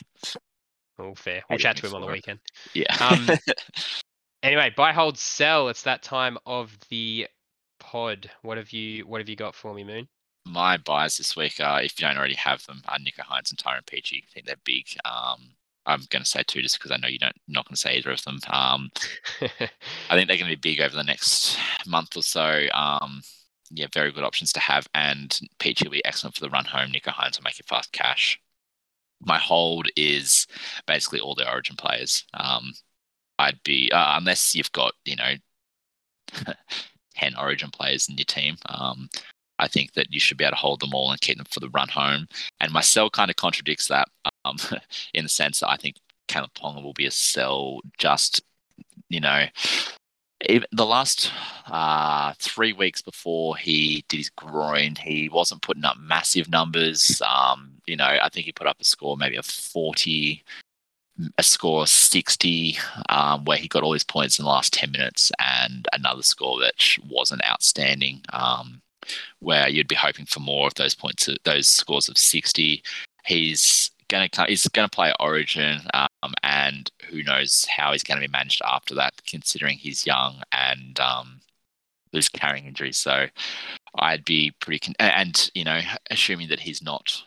Oh, fair. We'll chat to him on the weekend. Yeah. Anyway, buy, hold, sell. It's that time of the pod. What have you got for me, Moon? My buys this week, if you don't already have them, are Nico Hines and Tyrone Peachy. I think they're big. I'm going to say 2 just because I know you don't. Not going to say either of them. I think they're going to be big over the next month or so. Very good options to have. And Peachy will be excellent for the run home. Nico Hines will make it fast cash. My hold is basically all the Origin players. I'd be, unless you've got, 10 Origin players in your team, I think that you should be able to hold them all and keep them for the run home. And my sell kind of contradicts that in the sense that I think Caleb Ponga will be a sell just, the last 3 weeks before he did his groin, he wasn't putting up massive numbers. I think he put up a score, maybe a 40, a score 60, where he got all his points in the last 10 minutes, and another score that wasn't outstanding, where you'd be hoping for more of those points, those scores of 60. He's going to play Origin, and who knows how he's going to be managed after that, considering he's young and there's carrying injuries. So I'd be pretty... assuming that he's not...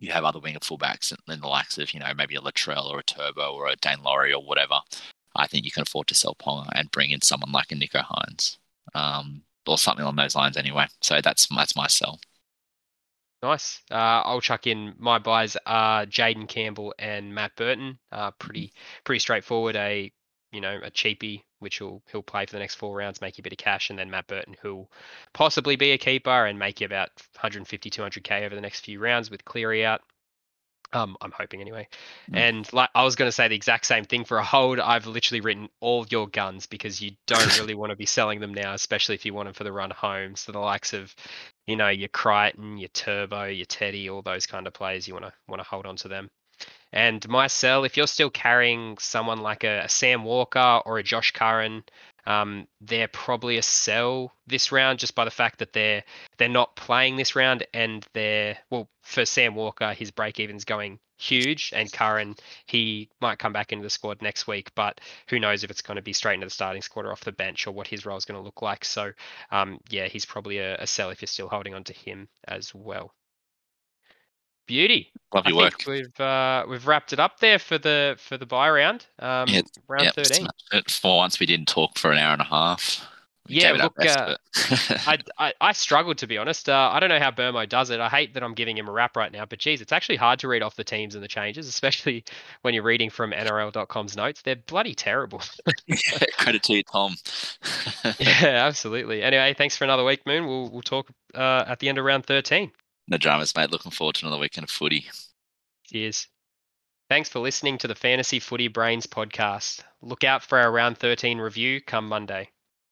You have other winger fullbacks and the likes of, maybe a Latrell or a Turbo or a Dane Laurie or whatever, I think you can afford to sell Ponga and bring in someone like a Nico Hines or something along those lines anyway. So that's my sell. Nice. I'll chuck in my buys are Jaden Campbell and Matt Burton. Pretty straightforward. A cheapie, which he'll play for the next 4 rounds, make you a bit of cash, and then Matt Burton, who'll possibly be a keeper and make you about 150, 200k over the next few rounds with Cleary out. I'm hoping anyway. And like I was going to say the exact same thing for a hold. I've literally written all your guns because you don't really want to be selling them now, especially if you want them for the run home. So the likes of, your Crichton, your Turbo, your Teddy, all those kind of players, you want to hold on to them. And my sell, if you're still carrying someone like a Sam Walker or a Josh Curran, they're probably a sell this round just by the fact that they're not playing this round, and for Sam Walker, his break even's going huge. And Curran, he might come back into the squad next week, but who knows if it's going to be straight into the starting squad or off the bench or what his role is going to look like. So, yeah, he's probably a sell if you're still holding on to him as well. Beauty. Love your work. We've wrapped it up there for the buy round. Round 13. For once, we didn't talk for an hour and a half. Yeah, look, I struggled, to be honest. I don't know how Burmo does it. I hate that I'm giving him a wrap right now, but geez, it's actually hard to read off the teams and the changes, especially when you're reading from NRL.com's notes. They're bloody terrible. Yeah, credit to you, Tom. Yeah, absolutely. Anyway, thanks for another week, Moon. We'll talk at the end of round 13. No dramas, mate. Looking forward to another weekend of footy. Cheers. Thanks for listening to the Fantasy Footy Brains podcast. Look out for our round 13 review come Monday.